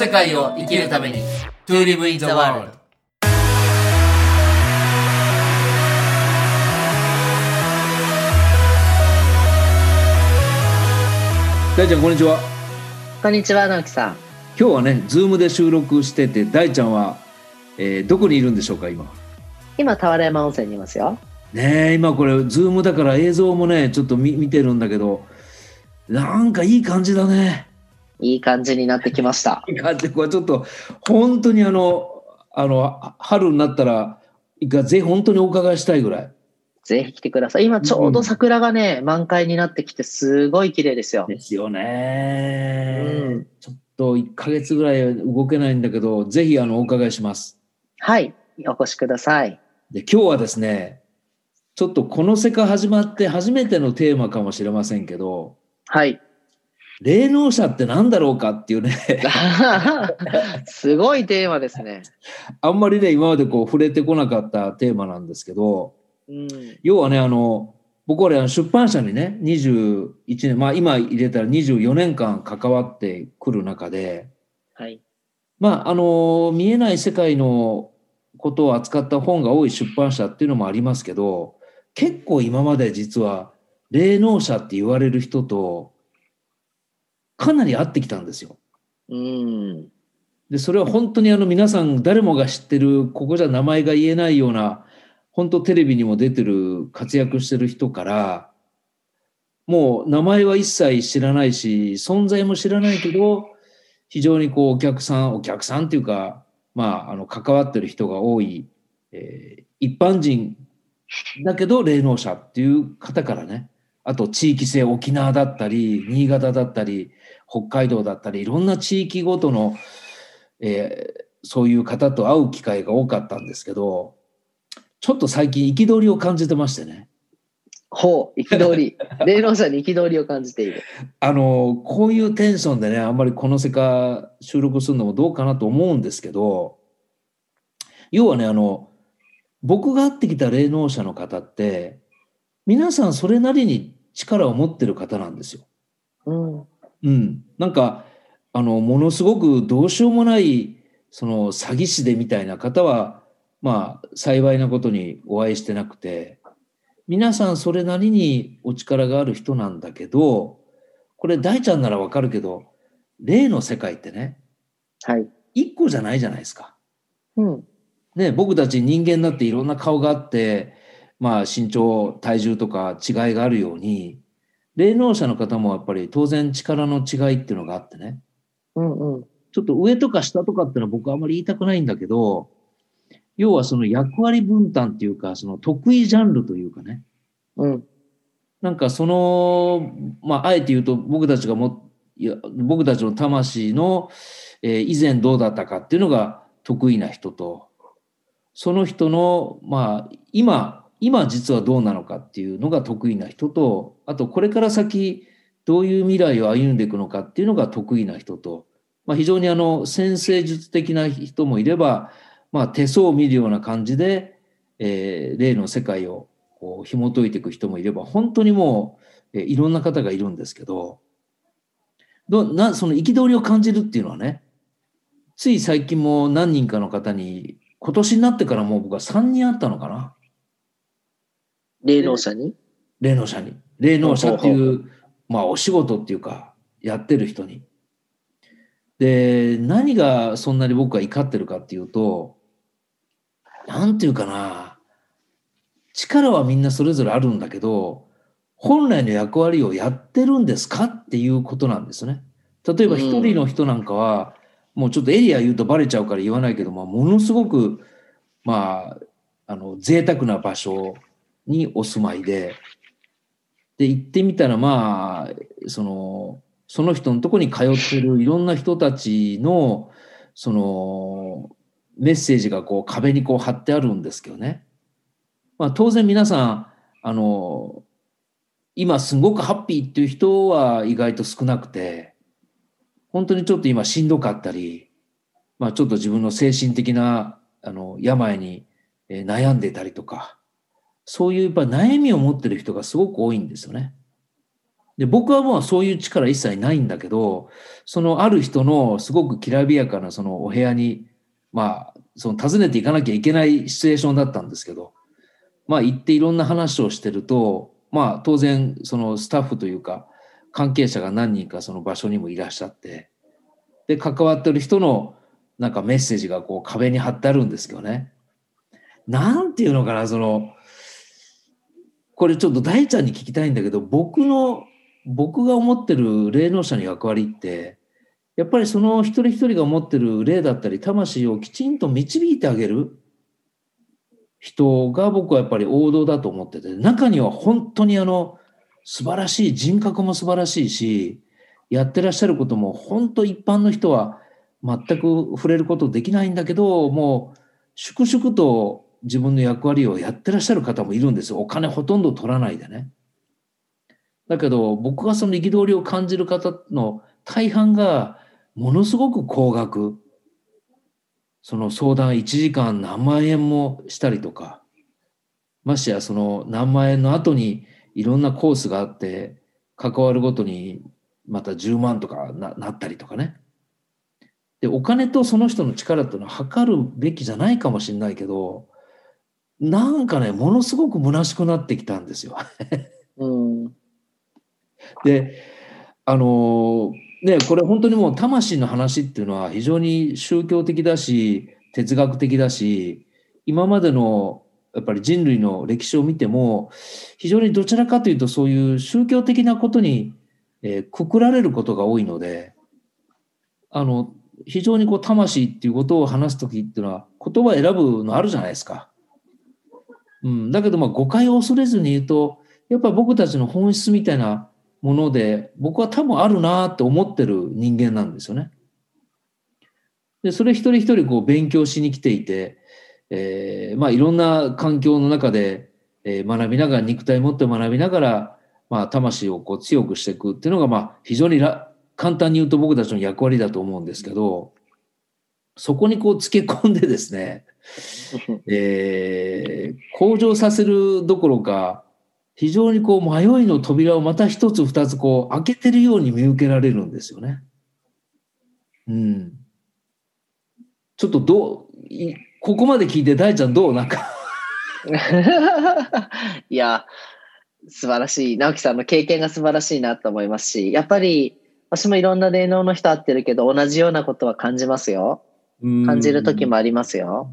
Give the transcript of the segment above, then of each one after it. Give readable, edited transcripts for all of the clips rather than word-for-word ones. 世界を生きるために To live in the world。 大ちゃんこんにちは。こんにちは、直樹さん。今日はね、Zoom で収録してて、大ちゃんは、どこにいるんでしょうか、今俵山温泉にいますよね。今これ Zoom だから映像もねちょっと見てるんだけど、なんかいい感じだね。いい感じになってきましたいい感じ。これちょっと本当に春になったらぜひ本当にお伺いしたいぐらい。ぜひ来てください。今ちょうど桜がね、満開になってきてすごい綺麗ですよ。ですよね、うん、ちょっと1ヶ月ぐらい動けないんだけど、ぜひお伺いします。はい、お越しください。で、今日はですね、ちょっとこの世界始まって初めてのテーマかもしれませんけど、はい。霊能者って何だろうかっていうね。すごいテーマですね。あんまりね、今までこう触れてこなかったテーマなんですけど、うん、要はね、僕は、ね、出版社にね、21年、まあ今入れたら24年間関わってくる中で、はい。まあ、見えない世界のことを扱った本が多い出版社っていうのもありますけど、結構今まで実は霊能者って言われる人とかなり会ってきたんですよ。うん。で、それは本当に皆さん誰もが知ってる、ここじゃ名前が言えないような、本当テレビにも出てる活躍してる人から、もう名前は一切知らないし、存在も知らないけど、非常にこうお客さんっていうか、まあ、関わってる人が多い、一般人だけど霊能者っていう方からね、あと地域性、沖縄だったり新潟だったり北海道だったり、いろんな地域ごとの、そういう方と会う機会が多かったんですけど、ちょっと最近憤りを感じてましてね。ほう、憤り霊能者に憤りを感じている。こういうテンションでね、あんまりこの世界収録するのもどうかなと思うんですけど、要はね、僕が会ってきた霊能者の方って、皆さんそれなりに力を持ってる方なんですよ。うん。うん。なんか、ものすごくどうしようもない、詐欺師でみたいな方は、まあ、幸いなことにお会いしてなくて、皆さんそれなりにお力がある人なんだけど、これ大ちゃんならわかるけど、霊の世界ってね、はい。一個じゃないじゃないですか。うん。ね、僕たち人間だっていろんな顔があって、まあ、身長体重とか違いがあるように、霊能者の方もやっぱり当然力の違いっていうのがあってね、うんうん、ちょっと上とか下とかっていうのは僕はあまり言いたくないんだけど、要はその役割分担っていうか、その得意ジャンルというかね、うん、なんかまあ、あえて言うと僕たちの魂の、以前どうだったかっていうのが得意な人と、その人の、まあ、今実はどうなのかっていうのが得意な人と、あとこれから先どういう未来を歩んでいくのかっていうのが得意な人と、まあ、非常に先生術的な人もいれば、まあ、手相を見るような感じで、霊の世界をこう紐解いていく人もいれば、本当にもう、いろんな方がいるんですけど、その憤りを感じるっていうのはね、つい最近も何人かの方に、今年になってからもう僕は3人あったのかな。霊能者に。霊能者っていう、まあお仕事っていうか、やってる人に。で、何がそんなに僕は怒ってるかっていうと、なんていうかな、力はみんなそれぞれあるんだけど、本来の役割をやってるんですかっていうことなんですね。例えば一人の人なんかは、もうちょっとエリア言うとバレちゃうから言わないけど、まあ、ものすごく、まあ、贅沢な場所にお住まいで、で、行ってみたら、まあ、その人のとこに通ってるいろんな人たちの、メッセージがこう壁にこう貼ってあるんですけどね。まあ、当然皆さん、今すごくハッピーっていう人は意外と少なくて、本当にちょっと今しんどかったり、まあちょっと自分の精神的な病に悩んでたりとか、そういうやっぱ悩みを持ってる人がすごく多いんですよね。で、僕はもうそういう力一切ないんだけど、そのある人のすごくきらびやかなそのお部屋に、まあ、その訪ねていかなきゃいけないシチュエーションだったんですけど、まあ行っていろんな話をしてると、まあ当然そのスタッフというか関係者が何人かその場所にもいらっしゃって、で、関わってる人のなんかメッセージがこう壁に貼ってあるんですけどね。なんていうのかな、その、これちょっと大ちゃんに聞きたいんだけど、僕が思ってる霊能者の役割って、やっぱりその一人一人が持ってる霊だったり魂をきちんと導いてあげる人が僕はやっぱり王道だと思ってて、中には本当に素晴らしい、人格も素晴らしいし、やってらっしゃることも本当一般の人は全く触れることできないんだけど、もう粛々と自分の役割をやってらっしゃる方もいるんですよ。お金ほとんど取らないでね。だけど僕がその憤りを感じる方の大半がものすごく高額、その相談1時間何万円もしたりとか、ましてやその何万円の後にいろんなコースがあって関わるごとにまた10万とかなったりとかね。で、お金とその人の力っていうのは測るべきじゃないかもしれないけど、なんかね、ものすごく虚しくなってきたんですよ。うん、で、ね、これ本当にもう魂の話っていうのは非常に宗教的だし、哲学的だし、今までのやっぱり人類の歴史を見ても、非常にどちらかというとそういう宗教的なことに、くくられることが多いので、非常にこう魂っていうことを話すときっていうのは言葉選ぶのあるじゃないですか。うん、だけどまあ誤解を恐れずに言うと、やっぱり僕たちの本質みたいなもので、僕は多分あるなって思ってる人間なんですよね。で、それ一人一人こう勉強しに来ていて、まあいろんな環境の中で学びながら、肉体持って学びながら、まあ魂をこう強くしていくっていうのが、まあ非常に簡単に言うと僕たちの役割だと思うんですけど、そこにこう付け込んでですね、向上させるどころか、非常にこう迷いの扉をまた一つ二つこう開けてるように見受けられるんですよね。うん。ちょっとここまで聞いて大ちゃんどうなんか。いや、素晴らしい。直樹さんの経験が素晴らしいなと思いますし、やっぱり私もいろんな霊能の人会ってるけど、同じようなことは感じますよ。感じる時もありますよ。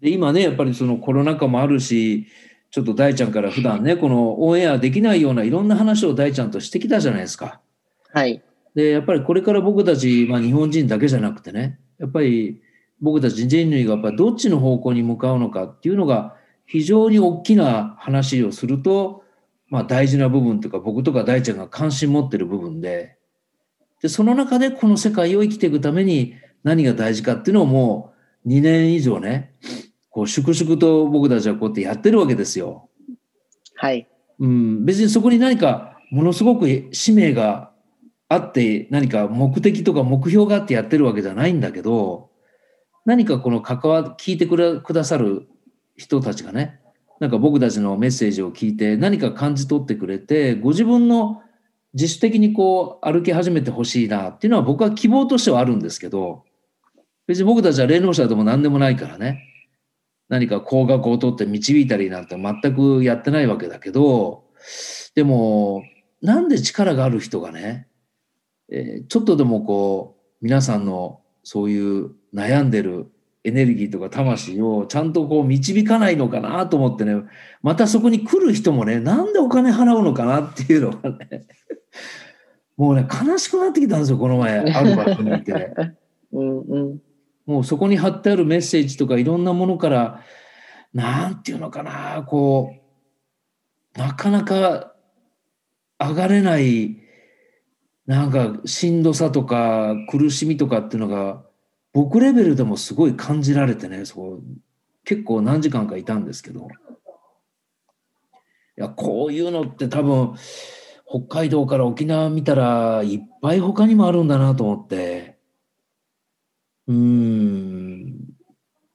で、今ね、やっぱりそのコロナ禍もあるし、ちょっと大ちゃんから普段ね、このオンエアできないようないろんな話を大ちゃんとしてきたじゃないですか。はい。で、やっぱりこれから僕たち、まあ日本人だけじゃなくてね、やっぱり僕たち人類がやっぱりどっちの方向に向かうのかっていうのが非常に大きな話をすると、まあ大事な部分というか、僕とか大ちゃんが関心持ってる部分で、で、その中でこの世界を生きていくために何が大事かっていうのをもう2年以上ね、こう粛々と僕たちはこうやってやってるわけですよ。はい。うん、別にそこに何かものすごく使命があって、何か目的とか目標があってやってるわけじゃないんだけど、何かこの聞いてくださる人たちがね、なんか僕たちのメッセージを聞いて何か感じ取ってくれて、ご自分の自主的にこう歩き始めてほしいなっていうのは僕は希望としてはあるんですけど、別に僕たちは霊能者でも何でもないからね、何か高額を取って導いたりなんて全くやってないわけだけど、でもなんで力がある人がね、ちょっとでもこう皆さんのそういう悩んでるエネルギーとか魂をちゃんとこう導かないのかなと思ってね、またそこに来る人もね、なんでお金払うのかなっていうのがね、もうね、悲しくなってきたんですよ、この前ある場所にいて、ね。うんうん。もうそこに貼ってあるメッセージとかいろんなものから、なんていうのかな、こう、なかなか上がれない、なんかしんどさとか苦しみとかっていうのが、僕レベルでもすごい感じられてね、そう、結構何時間かいたんですけど、いや、こういうのって多分、北海道から沖縄見たらいっぱい他にもあるんだなと思って、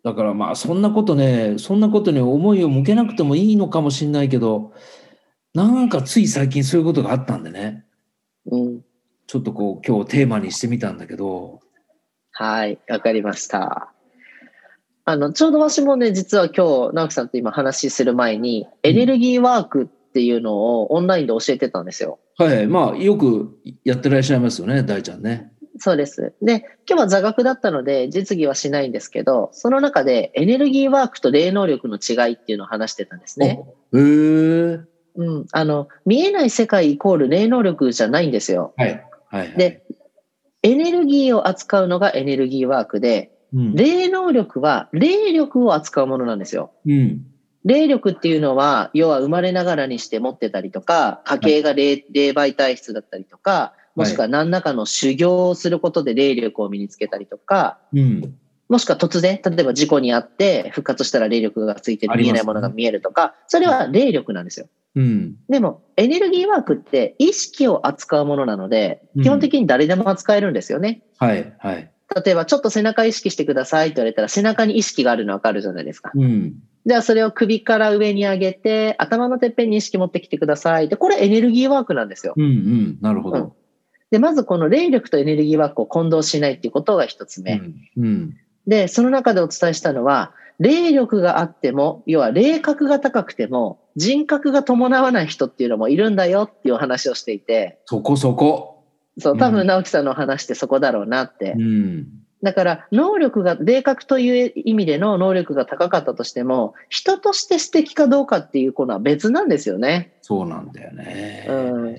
だからまあそんなことに思いを向けなくてもいいのかもしれないけど、なんかつい最近そういうことがあったんでね、うん、ちょっとこう今日テーマにしてみたんだけど。はい、わかりました。ちょうど私もね、実は今日直樹さんと今話する前に、エネルギーワークっていうのをオンラインで教えてたんですよ。うん、はい、まあよくやってらっしゃいますよね、大ちゃんね。そうです。で、今日は座学だったので実技はしないんですけど、その中でエネルギーワークと霊能力の違いっていうのを話してたんですね。へー。うん、見えない世界イコール霊能力じゃないんですよ。はい。はいはい、で、エネルギーを扱うのがエネルギーワークで、うん、霊能力は霊力を扱うものなんですよ。うん、霊力っていうのは、要は生まれながらにして持ってたりとか、家系が 霊媒体質だったりとか、もしくは何らかの修行をすることで霊力を身につけたりとか、うん、もしくは突然、例えば事故にあって復活したら霊力がついてる、見えないものが見えるとか、それは霊力なんですよ。うん、でもエネルギーワークって意識を扱うものなので、基本的に誰でも扱えるんですよね。うん、はいはい。例えばちょっと背中意識してくださいって言われたら、背中に意識があるの分かるじゃないですか。うん、じゃあそれを首から上に上げて、頭のてっぺんに意識持ってきてください。で、これエネルギーワークなんですよ。うんうん、なるほど。うんで、まずこの霊力とエネルギーワークを混同しないっていうことが一つ目。うんうん、で、その中でお伝えしたのは、霊力があっても、要は霊格が高くても、人格が伴わない人っていうのもいるんだよっていうお話をしていて。そこそこ。そう、多分直樹さんの話ってそこだろうなって。うん、だから、能力が、霊格という意味での能力が高かったとしても、人として素敵かどうかっていうのは別なんですよね。そうなんだよね。うん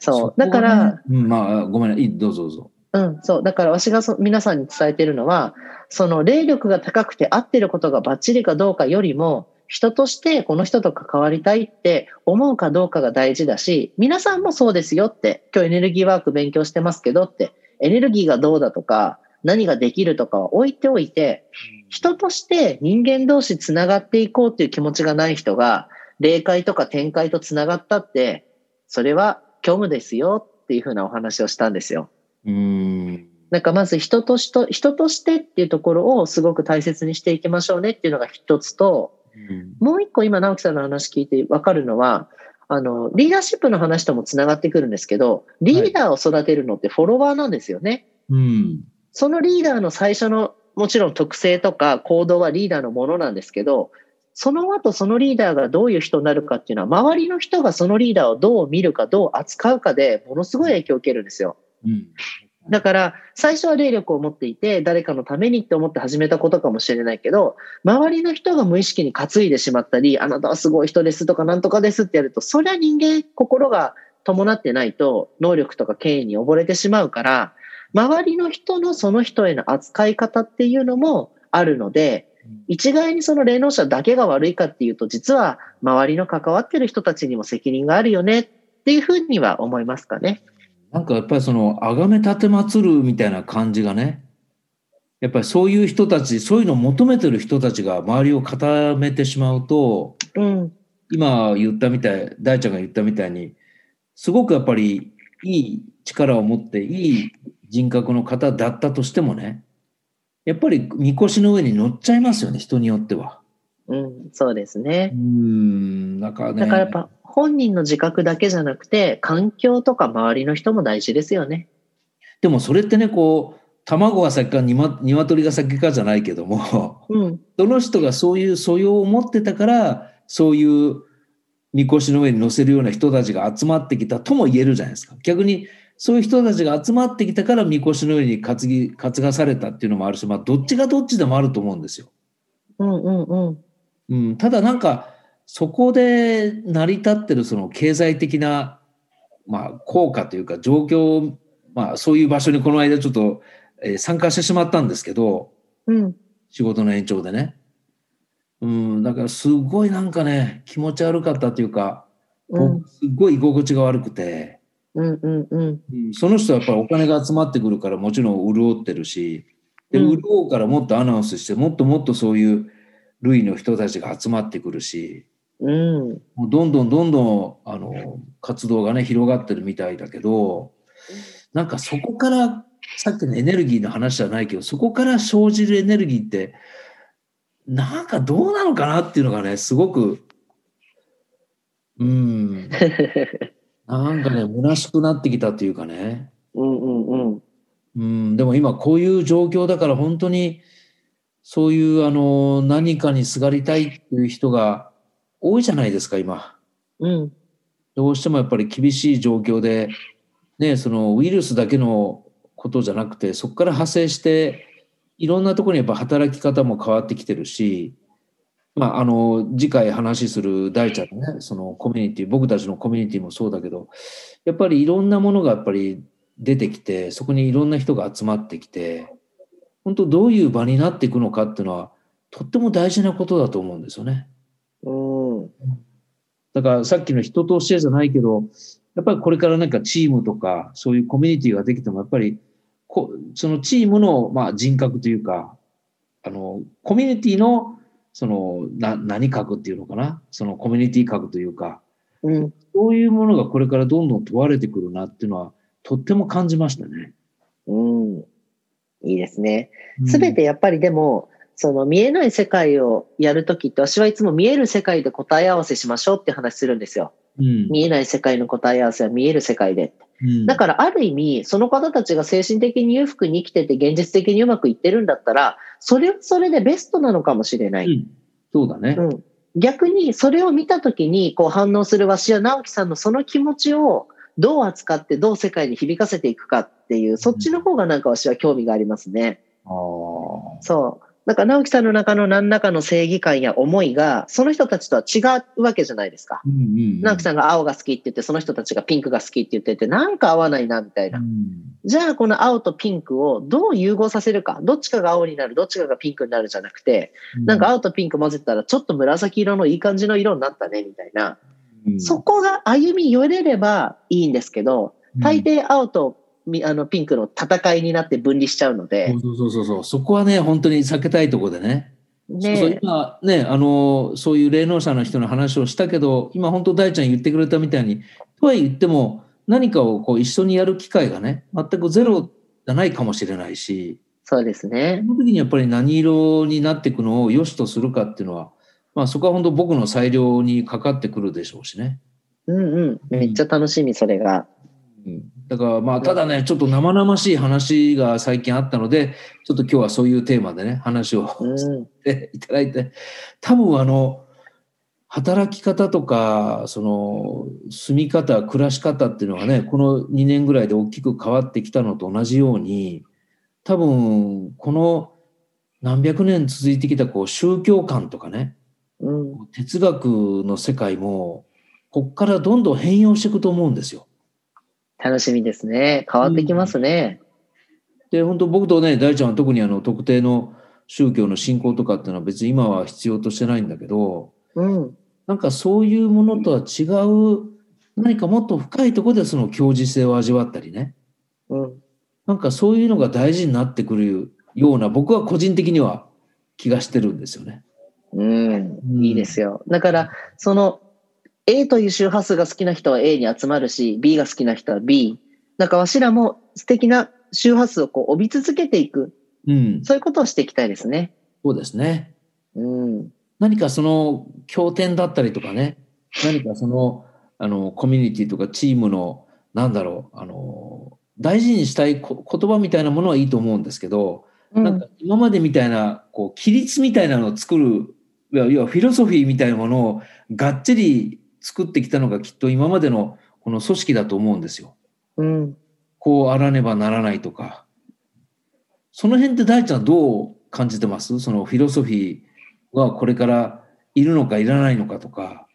そうだから、うん、まあごめんねどうぞどうぞ。うんそうだから私が皆さんに伝えているのはその霊力が高くて合ってることがバッチリかどうかよりも人としてこの人と関わりたいって思うかどうかが大事だし皆さんもそうですよって今日エネルギーワーク勉強してますけどってエネルギーがどうだとか何ができるとかは置いておいて人として人間同士つながっていこうっていう気持ちがない人が霊界とか天界とつながったってそれは虚無ですよっていう風なお話をしたんですよ。なんかまず人としてっていうところをすごく大切にしていきましょうねっていうのが一つと、うん、もう一個今直樹さんの話聞いて分かるのはリーダーシップの話ともつながってくるんですけどリーダーを育てるのってフォロワーなんですよね、はいうん、そのリーダーの最初のもちろん特性とか行動はリーダーのものなんですけどその後そのリーダーがどういう人になるかっていうのは周りの人がそのリーダーをどう見るかどう扱うかでものすごい影響を受けるんですよ、うん、だから最初は霊力を持っていて誰かのためにって思って始めたことかもしれないけど周りの人が無意識に担いでしまったりあなたはすごい人ですとかなんとかですってやるとそりゃ人間心が伴ってないと能力とか権威に溺れてしまうから周りの人のその人への扱い方っていうのもあるので一概にその霊能者だけが悪いかっていうと実は周りの関わってる人たちにも責任があるよねっていうふうには思いますかね。なんかやっぱりそのあがめたてまつるみたいな感じがねやっぱりそういう人たちそういうのを求めてる人たちが周りを固めてしまうと、うん、今言ったみたい大ちゃんが言ったみたいにすごくやっぱりいい力を持っていい人格の方だったとしてもねやっぱりみこしの上に乗っちゃいますよね人によっては、うん、そうですねだからね、だからやっぱ本人の自覚だけじゃなくて環境とか周りの人も大事ですよね。でもそれってねこう卵が先か鶏が先かじゃないけども、うん、その人がそういう素養を持ってたからそういうみこしの上に乗せるような人たちが集まってきたとも言えるじゃないですか。逆にそういう人たちが集まってきたからみこしのように担がされたっていうのもあるし、まあ、どっちがどっちでもあると思うんですよ、うんうんうんうん、ただなんかそこで成り立ってるその経済的な、まあ、効果というか状況、まあ、そういう場所にこの間ちょっと参加してしまったんですけど、うん、仕事の延長でね、うん、だからすごいなんかね気持ち悪かったというか、うん、すごい居心地が悪くてうんうんうん、その人はやっぱりお金が集まってくるからもちろん潤ってるしで潤うからもっとアナウンスしてもっともっとそういう類の人たちが集まってくるし、うん、もうどんどん活動がね広がってるみたいだけどなんかそこからさっきのエネルギーの話じゃないけどそこから生じるエネルギーってなんかどうなのかなっていうのがねすごくうんなんかね、虚しくなってきたというかね。うんうんうん。うん、でも今こういう状況だから本当にそういう何かにすがりたいっていう人が多いじゃないですか今、うん、どうしてもやっぱり厳しい状況で、ね、そのウイルスだけのことじゃなくてそこから派生していろんなところにやっぱ働き方も変わってきてるし、まあ、次回話する大ちゃんのねそのコミュニティ、僕たちのコミュニティもそうだけどやっぱりいろんなものがやっぱり出てきてそこにいろんな人が集まってきて本当どういう場になっていくのかっていうのはとっても大事なことだと思うんですよね。うん、だからさっきの人としてじゃないけどやっぱりこれからなんかチームとかそういうコミュニティができてもやっぱりそのチームのまあ人格というかコミュニティのその何格っていうのかなそのコミュニティ格というか、うん、そういうものがこれからどんどん問われてくるなっていうのはとっても感じましたね。うん、いいですね。すべてやっぱりでも、うん、その見えない世界をやるときって私はいつも見える世界で答え合わせしましょうって話するんですよ。うん、見えない世界の答え合わせは見える世界で、うん、だからある意味その方たちが精神的に裕福に生きてて現実的にうまくいってるんだったらそれはそれでベストなのかもしれない。うん、そうだね。うん、逆にそれを見たときにこう反応するわしや直樹さんのその気持ちをどう扱ってどう世界に響かせていくかっていうそっちの方がなんか私は興味がありますね。うん、あそうなんか直樹さんの中の何らかの正義感や思いがその人たちとは違うわけじゃないですか。うんうんうん、直樹さんが青が好きって言ってその人たちがピンクが好きって言っててなんか合わないなみたいな。うん、じゃあこの青とピンクをどう融合させるかどっちかが青になるどっちかがピンクになるじゃなくて、うん、なんか青とピンク混ぜたらちょっと紫色のいい感じの色になったねみたいな。そこが歩み寄れればいいんですけど、大抵青とピンクの戦いになって分離しちゃうので、うん、そうそこはね本当に避けたいところでね。そう今ねそういう霊能者の人の話をしたけど今本当大ちゃん言ってくれたみたいにとは言っても何かをこう一緒にやる機会がね全くゼロじゃないかもしれないし、そうですね。その時にやっぱり何色になっていくのを良しとするかっていうのはまあ、そこは本当僕の裁量にかかってくるでしょうしね。うんうん、めっちゃ楽しみそれが。うん、だからまあただねちょっと生々しい話が最近あったのでちょっと今日はそういうテーマでね話をしていただいて、うん、多分働き方とかその住み方暮らし方っていうのはねこの2年ぐらいで大きく変わってきたのと同じように多分この何百年続いてきたこう宗教観とかねうん、哲学の世界もここからどんどん変容していくと思うんですよ。楽しみですね。変わってきますね。うん、で本当僕とね大ちゃんは特に特定の宗教の信仰とかっていうのは別に今は必要としてないんだけど、うん、なんかそういうものとは違う何かもっと深いところでその共時性を味わったりね、うん、なんかそういうのが大事になってくるような僕は個人的には気がしてるんですよね。うん、いいですよ。だからその A という周波数が好きな人は A に集まるし B が好きな人は B なんかわしらも素敵な周波数をこう帯び続けていく、うん、そういうことをしていきたいですね。そうですね、うん、何かその経典だったりとかね何かそのコミュニティとかチームのなんだろう大事にしたい言葉みたいなものはいいと思うんですけど、うん、なんか今までみたいなこう規律みたいなのを作る要はフィロソフィーみたいなものをがっちり作ってきたのがきっと今までのこの組織だと思うんですよ。うん、こうあらねばならないとかその辺って大ちゃんどう感じてます？そのフィロソフィーはこれからいるのかいらないのかとか。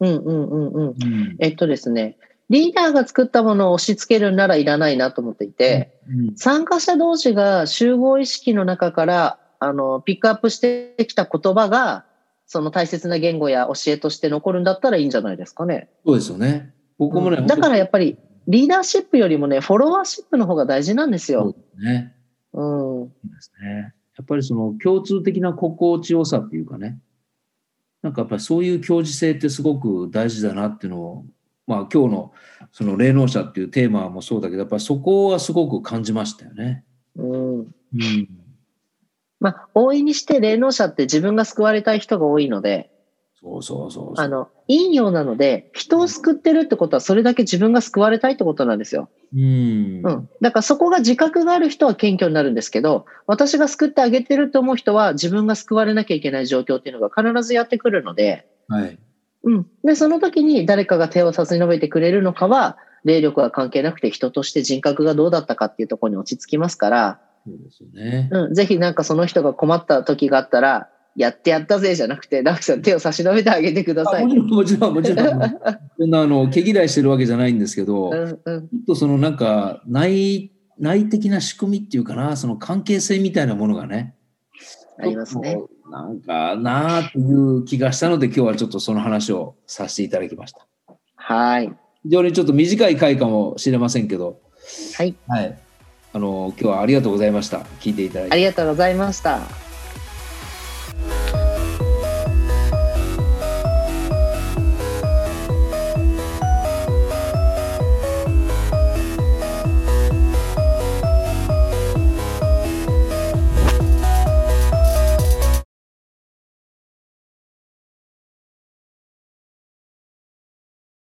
うんうんうんうん。うん、ですねリーダーが作ったものを押し付けるならいらないなと思っていて、うんうん、参加者同士が集合意識の中からピックアップしてきた言葉がその大切な言語や教えとして残るんだったらいいんじゃないですかね。そうですよね。僕もね、うん、だからやっぱりリーダーシップよりもねフォロワーシップの方が大事なんですよ。そうですね。うん。そうですね。やっぱりその共通的な心地よさっていうかね、なんかやっぱりそういう共時性ってすごく大事だなっていうのをまあ今日のその霊能者っていうテーマもそうだけどやっぱりそこはすごく感じましたよね。うん。うん。まあ、大いにして霊能者って自分が救われたい人が多いのでそうそうそうそう。陰陽なので、人を救ってるってことは、それだけ自分が救われたいってことなんですよ。うん。だからそこが自覚がある人は謙虚になるんですけど、私が救ってあげてると思う人は、自分が救われなきゃいけない状況っていうのが必ずやってくるので、はい。うん。で、その時に誰かが手を差し伸べてくれるのかは、霊力は関係なくて、人として人格がどうだったかっていうところに落ち着きますから、そうですね。うん。ぜひなんかその人が困った時があったら、やってやったぜじゃなくて、直樹さん手を差し伸べてあげてください。もちろん。そんな毛嫌いしてるわけじゃないんですけど、ちょっとそのなんか内的な仕組みっていうかな、その関係性みたいなものがね、ありますね。なんかなーっていう気がしたので、今日はちょっとその話をさせていただきました。はい。非常にちょっと短い回かもしれませんけど、はい。はい。今日はありがとうございました。聞いていただいて。ありがとうございました。